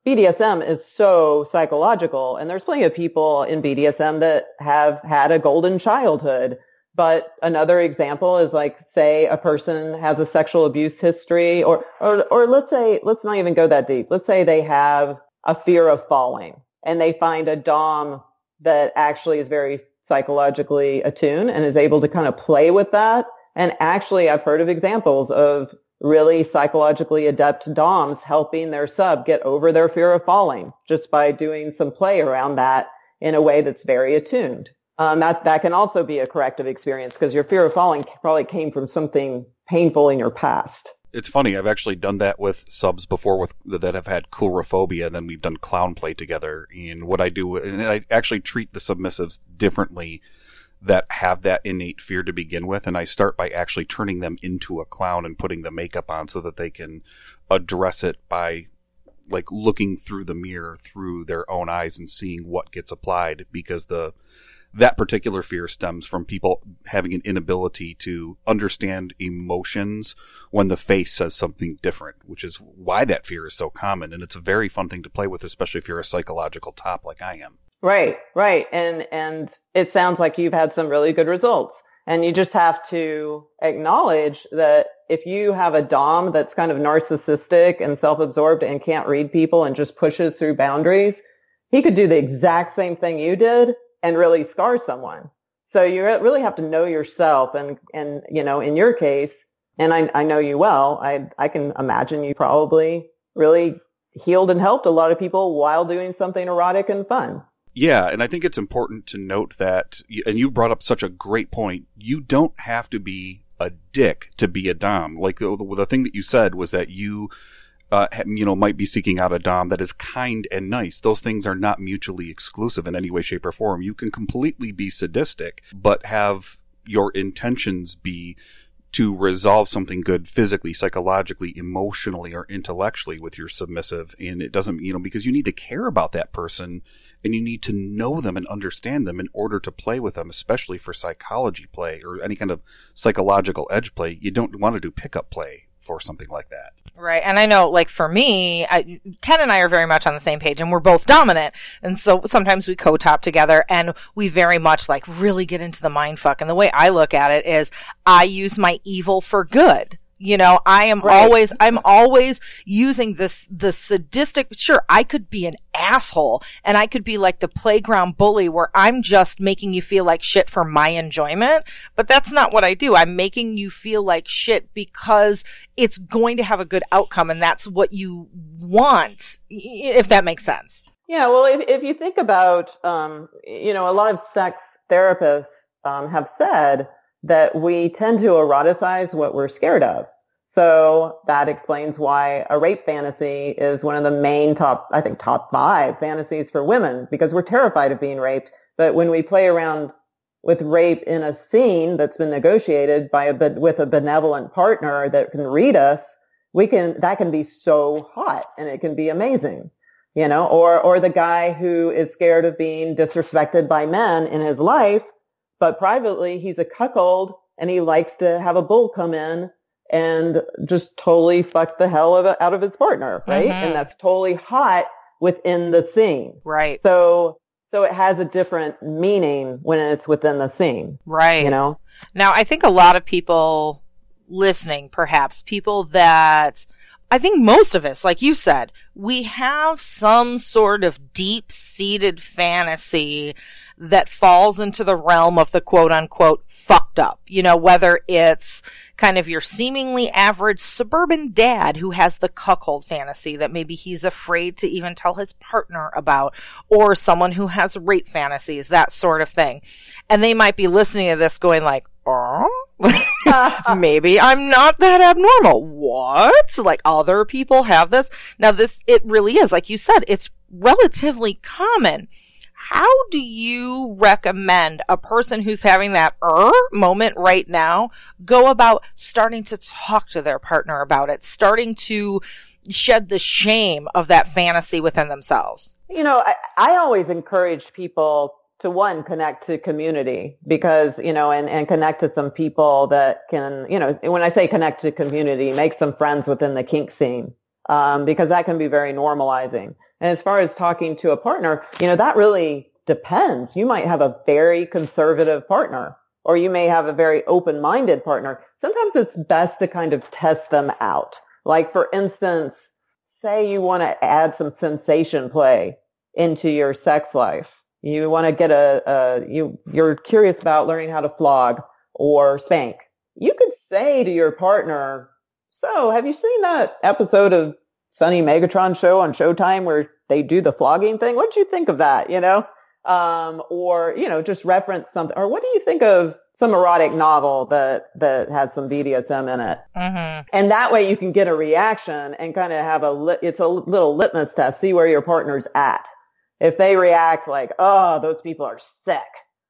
B D S M is so psychological, and there's plenty of people in B D S M that have had a golden childhood. But another example is like, say a person has a sexual abuse history, or, or, or let's say, let's not even go that deep. Let's say they have a fear of falling and they find a dom that actually is very psychologically attuned and is able to kind of play with that. And actually, I've heard of examples of really psychologically adept doms helping their sub get over their fear of falling just by doing some play around that in a way that's very attuned. Um, that, that can also be a corrective experience because your fear of falling probably came from something painful in your past. It's funny. I've actually done that with subs before with that have had coulrophobia, and then we've done clown play together. And what I do, and I actually treat the submissives differently that have that innate fear to begin with. And I start by actually turning them into a clown and putting the makeup on so that they can address it by like looking through the mirror through their own eyes and seeing what gets applied, because the that particular fear stems from people having an inability to understand emotions when the face says something different, which is why that fear is so common. And it's a very fun thing to play with, especially if you're a psychological top like I am. Right, right. And and it sounds like you've had some really good results. And you just have to acknowledge that if you have a dom that's kind of narcissistic and self-absorbed and can't read people and just pushes through boundaries, he could do the exact same thing you did and really scar someone. So you really have to know yourself. And, and, you know, in your case, and I, I know you well, I, I can imagine you probably really healed and helped a lot of people while doing something erotic and fun. Yeah. And I think it's important to note that, and you brought up such a great point. You don't have to be a dick to be a dom. Like the, the thing that you said was that you, Uh, you know, might be seeking out a dom that is kind and nice. Those things are not mutually exclusive in any way, shape, or form. You can completely be sadistic, but have your intentions be to resolve something good physically, psychologically, emotionally, or intellectually with your submissive. And it doesn't, you know, because you need to care about that person and you need to know them and understand them in order to play with them, especially for psychology play or any kind of psychological edge play. You don't want to do pickup play for something like that. Right. And I know, like, for me, I, Ken and I are very much on the same page, and we're both dominant. And so sometimes we co-top together, and we very much, like, really get into the mindfuck. And the way I look at it is I use my evil for good. You know, I am right. always, I'm always using this, the sadistic, sure, I could be an asshole and I could be like the playground bully where I'm just making you feel like shit for my enjoyment, but that's not what I do. I'm making you feel like shit because it's going to have a good outcome, and that's what you want, if that makes sense. Yeah. Well, if, if you think about, um, you know, a lot of sex therapists, um, have said that we tend to eroticize what we're scared of. So that explains why a rape fantasy is one of the main top, I think, top five fantasies for women, because we're terrified of being raped. But when we play around with rape in a scene that's been negotiated by a, with a benevolent partner that can read us, we can, that can be so hot and it can be amazing, you know, or, or the guy who is scared of being disrespected by men in his life, but privately, he's a cuckold, and he likes to have a bull come in and just totally fuck the hell of a, out of his partner, right? Mm-hmm. And that's totally hot within the scene. Right. So so it has a different meaning when it's within the scene. Right. You know? Now, I think a lot of people listening, perhaps, people that... I think most of us, like you said, we have some sort of deep-seated fantasy that falls into the realm of the quote-unquote fucked up. You know, whether it's kind of your seemingly average suburban dad who has the cuckold fantasy that maybe he's afraid to even tell his partner about, or someone who has rape fantasies, that sort of thing. And they might be listening to this going like, oh, maybe I'm not that abnormal. What? Like, other people have this. Now this, it really is, like you said, it's relatively common. How do you recommend a person who's having that er moment right now go about starting to talk to their partner about it, starting to shed the shame of that fantasy within themselves? You know, I, I always encourage people to, one, connect to community, because, you know, and, and connect to some people that can, you know, when I say connect to community, make some friends within the kink scene, um, because that can be very normalizing. And as far as talking to a partner, you know, that really depends. You might have a very conservative partner, or you may have a very open-minded partner. Sometimes it's best to kind of test them out. Like, for instance, say you want to add some sensation play into your sex life. You want to get a, a you, you're curious about learning how to flog or spank. You could say to your partner, so have you seen that episode of Sunny Megatron show on Showtime where they do the flogging thing? What'd you think of that? You know, um, or, you know, just reference something, or what do you think of some erotic novel that, that had some B D S M in it? Mm-hmm. And that way you can get a reaction and kind of have a, lit, it's a little litmus test, see where your partner's at. If they react like, oh, those people are sick,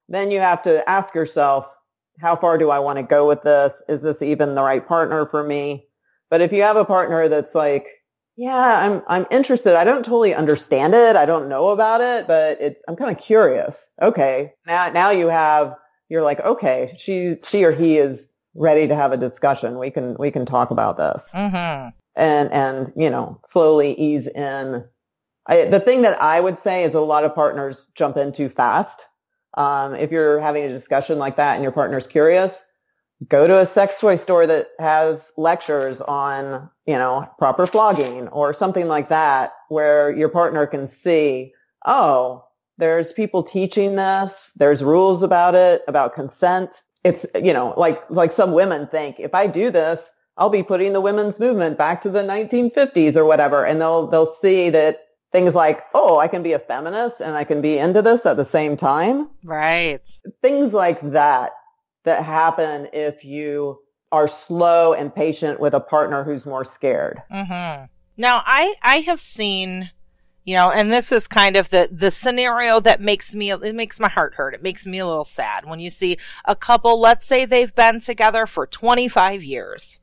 then you have to ask yourself, how far do I want to go with this? Is this even the right partner for me? But if you have a partner that's like, yeah, I'm I'm interested. I don't totally understand it. I don't know about it, but it's, I'm kind of curious. Okay, now now you have, you're like, okay, she she or he is ready to have a discussion. We can we can talk about this, mm-hmm. and and you know, slowly ease in. I, the thing that I would say is a lot of partners jump in too fast. Um, if you're having a discussion like that and your partner's curious, go to a sex toy store that has lectures on, you know, proper flogging or something like that, where your partner can see, oh, there's people teaching this. There's rules about it, about consent. It's, you know, like, like some women think, if I do this, I'll be putting the women's movement back to the nineteen fifties or whatever. And they'll, they'll see that. Things like, oh, I can be a feminist and I can be into this at the same time. Right. Things like that that happen if you are slow and patient with a partner who's more scared. Mm-hmm. Now, I, I have seen, you know, and this is kind of the, the scenario that makes me, it makes my heart hurt. It makes me a little sad when you see a couple, let's say they've been together for twenty-five years,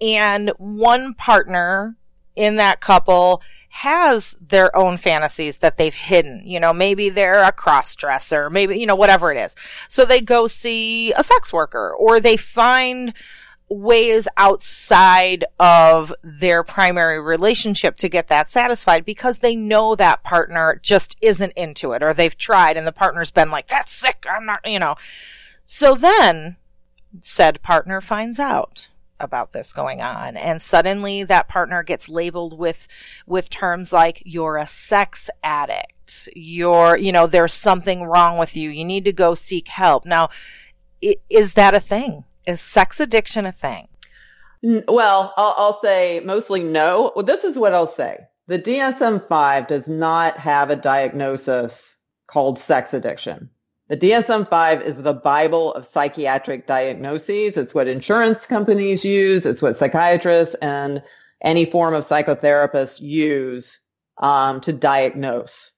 and one partner in that couple has their own fantasies that they've hidden. You know, maybe they're a cross-dresser, maybe, you know, whatever it is. So they go see a sex worker, or they find ways outside of their primary relationship to get that satisfied, because they know that partner just isn't into it, or they've tried and the partner's been like, that's sick, I'm not, you know. So then said partner finds out about this going on, and suddenly that partner gets labeled with with terms like, you're a sex addict, you're, you know, there's something wrong with you, you need to go seek help. Now, is that a thing? Is sex addiction a thing? Well, I'll, I'll say mostly no. Well, this is what I'll say. The D S M five does not have a diagnosis called sex addiction. The D S M five is the Bible of psychiatric diagnoses. It's what insurance companies use. It's what psychiatrists and any form of psychotherapists use um, to diagnose.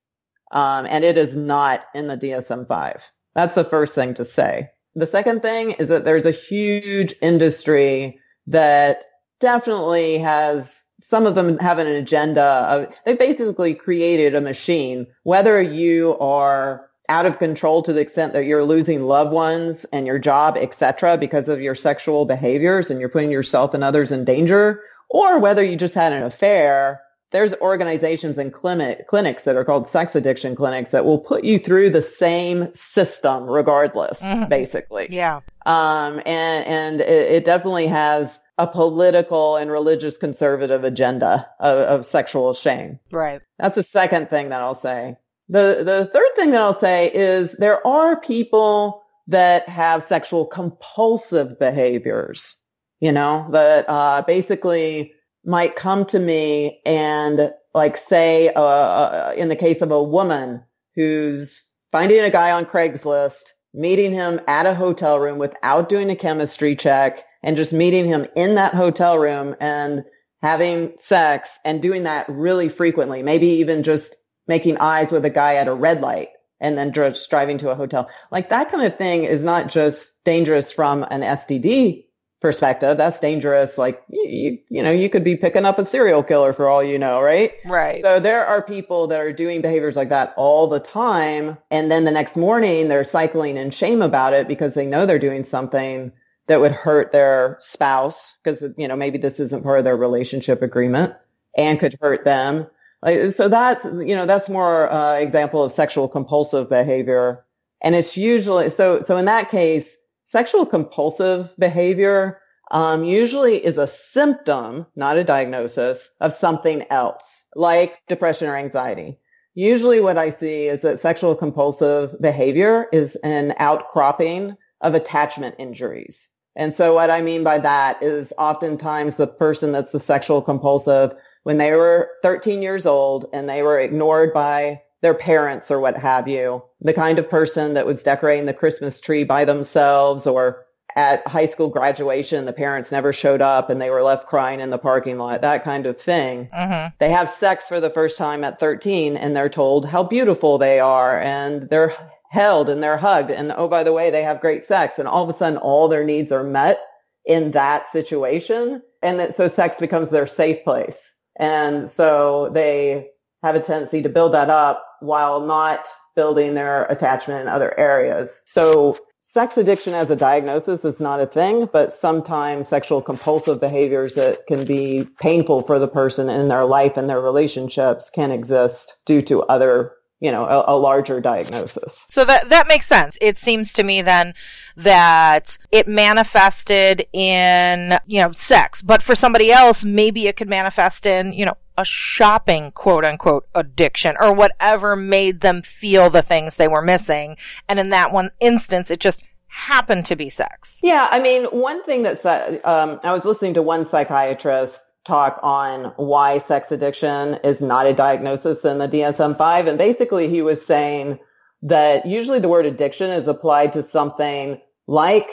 Um, and it is not in the D S M five. That's the first thing to say. The second thing is that there's a huge industry that definitely has, some of them have an agenda of, they basically created a machine, whether you are out of control to the extent that you're losing loved ones and your job, et cetera, because of your sexual behaviors and you're putting yourself and others in danger, or whether you just had an affair, there's organizations and clinic, clinics that are called sex addiction clinics that will put you through the same system regardless, mm-hmm. basically. Yeah. Um, and, and it, it definitely has a political and religious conservative agenda of, of sexual shame. Right. That's the second thing that I'll say. The the third thing that I'll say is there are people that have sexual compulsive behaviors, you know, that uh, basically might come to me and, like, say, uh, in the case of a woman who's finding a guy on Craigslist, meeting him at a hotel room without doing a chemistry check, and just meeting him in that hotel room and having sex and doing that really frequently, maybe even just making eyes with a guy at a red light and then just driving to a hotel. Like, that kind of thing is not just dangerous from an S T D perspective, that's dangerous. Like, you, you, you know, you could be picking up a serial killer for all you know, right? Right. So there are people that are doing behaviors like that all the time. And then the next morning, they're cycling in shame about it because they know they're doing something that would hurt their spouse because, you know, maybe this isn't part of their relationship agreement and could hurt them. Like, so that's, you know, that's more uh, example of sexual compulsive behavior. And it's usually, so, so in that case, sexual compulsive behavior um, usually is a symptom, not a diagnosis, of something else, like depression or anxiety. Usually what I see is that sexual compulsive behavior is an outcropping of attachment injuries. And so what I mean by that is oftentimes the person that's the sexual compulsive, when they were thirteen years old and they were ignored by their parents or what have you, the kind of person that was decorating the Christmas tree by themselves, or at high school graduation, the parents never showed up and they were left crying in the parking lot, that kind of thing. Uh-huh. They have sex for the first time at thirteen and they're told how beautiful they are and they're held and they're hugged. And oh, by the way, they have great sex. And all of a sudden, all their needs are met in that situation. And that, so sex becomes their safe place. And so they have a tendency to build that up while not building their attachment in other areas. So sex addiction as a diagnosis is not a thing, but sometimes sexual compulsive behaviors that can be painful for the person in their life and their relationships can exist due to other, you know, a, a larger diagnosis. So that that makes sense. It seems to me then that it manifested in, you know, sex, but for somebody else, maybe it could manifest in, you know, a shopping quote unquote addiction or whatever made them feel the things they were missing. And in that one instance, it just happened to be sex. Yeah. I mean, one thing that's, um, I was listening to one psychiatrist talk on why sex addiction is not a diagnosis in the D S M five. And basically he was saying that usually the word addiction is applied to something like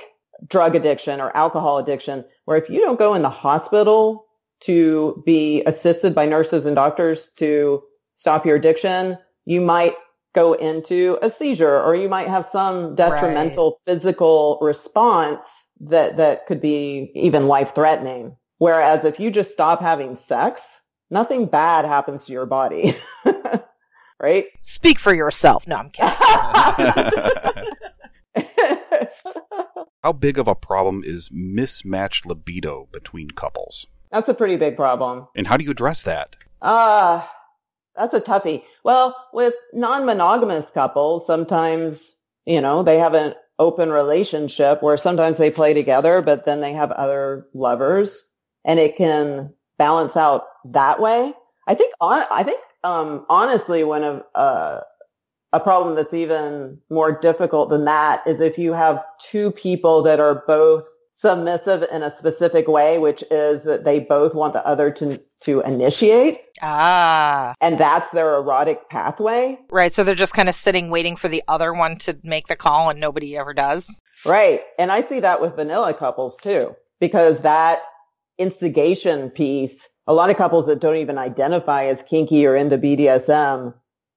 drug addiction or alcohol addiction, where if you don't go in the hospital to be assisted by nurses and doctors to stop your addiction, you might go into a seizure or you might have some detrimental right. physical response that, that could be even life-threatening. Whereas if you just stop having sex, nothing bad happens to your body, right? Speak for yourself. No, I'm kidding. How big of a problem is mismatched libido between couples? That's a pretty big problem. And how do you address that? Uh, that's a toughie. Well, with non-monogamous couples, sometimes, you know, they have an open relationship where sometimes they play together, but then they have other lovers and it can balance out that way. I think, on, I think, um, honestly, one of, uh, a problem that's even more difficult than that is if you have two people that are both submissive in a specific way, which is that they both want the other to to initiate. Ah. And that's their erotic pathway. Right. So they're just kind of sitting, waiting for the other one to make the call and nobody ever does. Right. And I see that with vanilla couples too, because that instigation piece, a lot of couples that don't even identify as kinky or into B D S M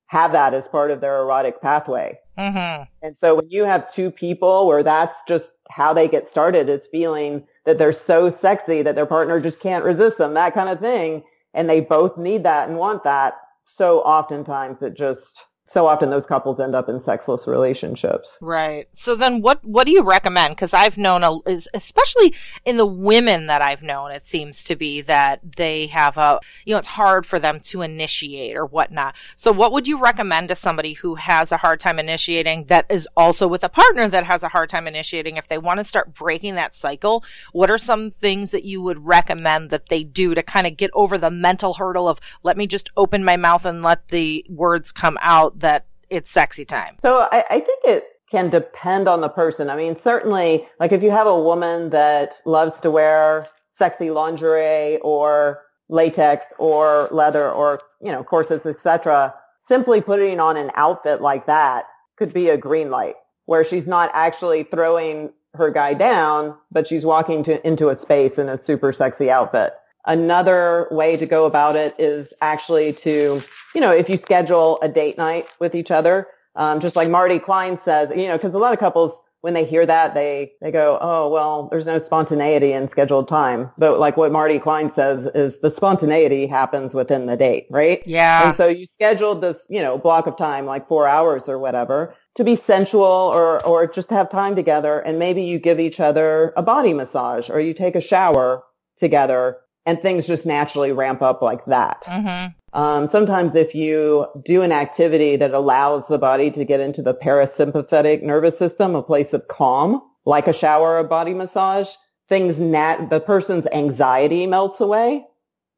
have that as part of their erotic pathway. Mm-hmm. And so when you have two people where that's just how they get started, it's feeling that they're so sexy that their partner just can't resist them, that kind of thing. And they both need that and want that. So oftentimes it just, so often those couples end up in sexless relationships. Right. So then what, what do you recommend? Because I've known, a, especially in the women that I've known, it seems to be that they have a, you know, it's hard for them to initiate or whatnot. So what would you recommend to somebody who has a hard time initiating that is also with a partner that has a hard time initiating? If they want to start breaking that cycle, what are some things that you would recommend that they do to kind of get over the mental hurdle of, let me just open my mouth and let the words come out that it's sexy time? So I, I think it can depend on the person. I mean, certainly, like if you have a woman that loves to wear sexy lingerie or latex or leather or, you know, corsets, et cetera, simply putting on an outfit like that could be a green light, where she's not actually throwing her guy down, but she's walking to, into a space in a super sexy outfit. Another way to go about it is actually to, you know, if you schedule a date night with each other, um, just like Marty Klein says, you know, because a lot of couples when they hear that, they, they go, oh, well, there's no spontaneity in scheduled time. But like what Marty Klein says is the spontaneity happens within the date, right? Yeah. And so you scheduled this, you know, block of time, like four hours or whatever, to be sensual or, or just to have time together. And maybe you give each other a body massage or you take a shower together and things just naturally ramp up like that. Mm-hmm. Um, sometimes if you do an activity that allows the body to get into the parasympathetic nervous system, a place of calm, like a shower or body massage, things nat- the person's anxiety melts away,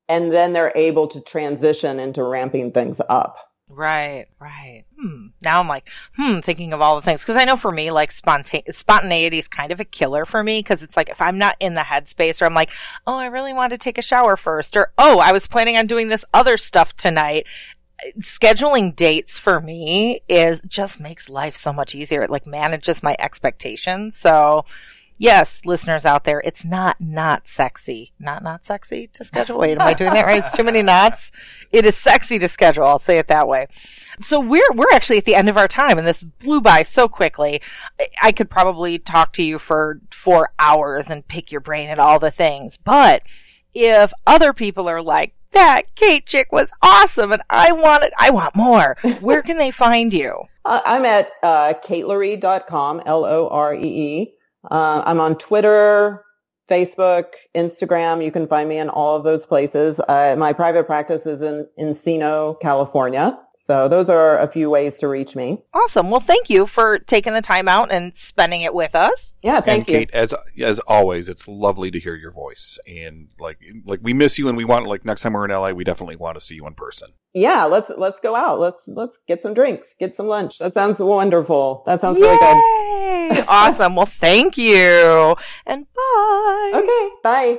and then they're able to transition into ramping things up. Right, right. Hmm. Now I'm like, hmm, thinking of all the things. Because I know for me, like, sponta- spontaneity is kind of a killer for me. Because it's like, if I'm not in the headspace or I'm like, oh, I really want to take a shower first. Or, oh, I was planning on doing this other stuff tonight. Scheduling dates for me is just makes life so much easier. It, like, manages my expectations. So, yes, listeners out there, it's not not sexy. Not not sexy to schedule. Wait, am I doing that right? It's too many knots. It is sexy to schedule. I'll say it that way. So we're we're actually at the end of our time, and this blew by so quickly. I could probably talk to you for four hours and pick your brain at all the things. But if other people are like, that Kate chick was awesome, and I want it, I want more, where can they find you? Uh, I'm at uh, kate loree dot com, L O R E E. Uh, I'm on Twitter, Facebook, Instagram. You can find me in all of those places. Uh, my private practice is in Encino, California. So those are a few ways to reach me. Awesome. Well, thank you for taking the time out and spending it with us. Yeah, thank you. And Kate, as as always, it's lovely to hear your voice. And like like we miss you, and we want, like, next time we're in L A, we definitely want to see you in person. Yeah, let's let's go out. Let's let's get some drinks, get some lunch. That sounds wonderful. That sounds Yay! Really good. Awesome. Well, thank you. And bye. Okay, bye.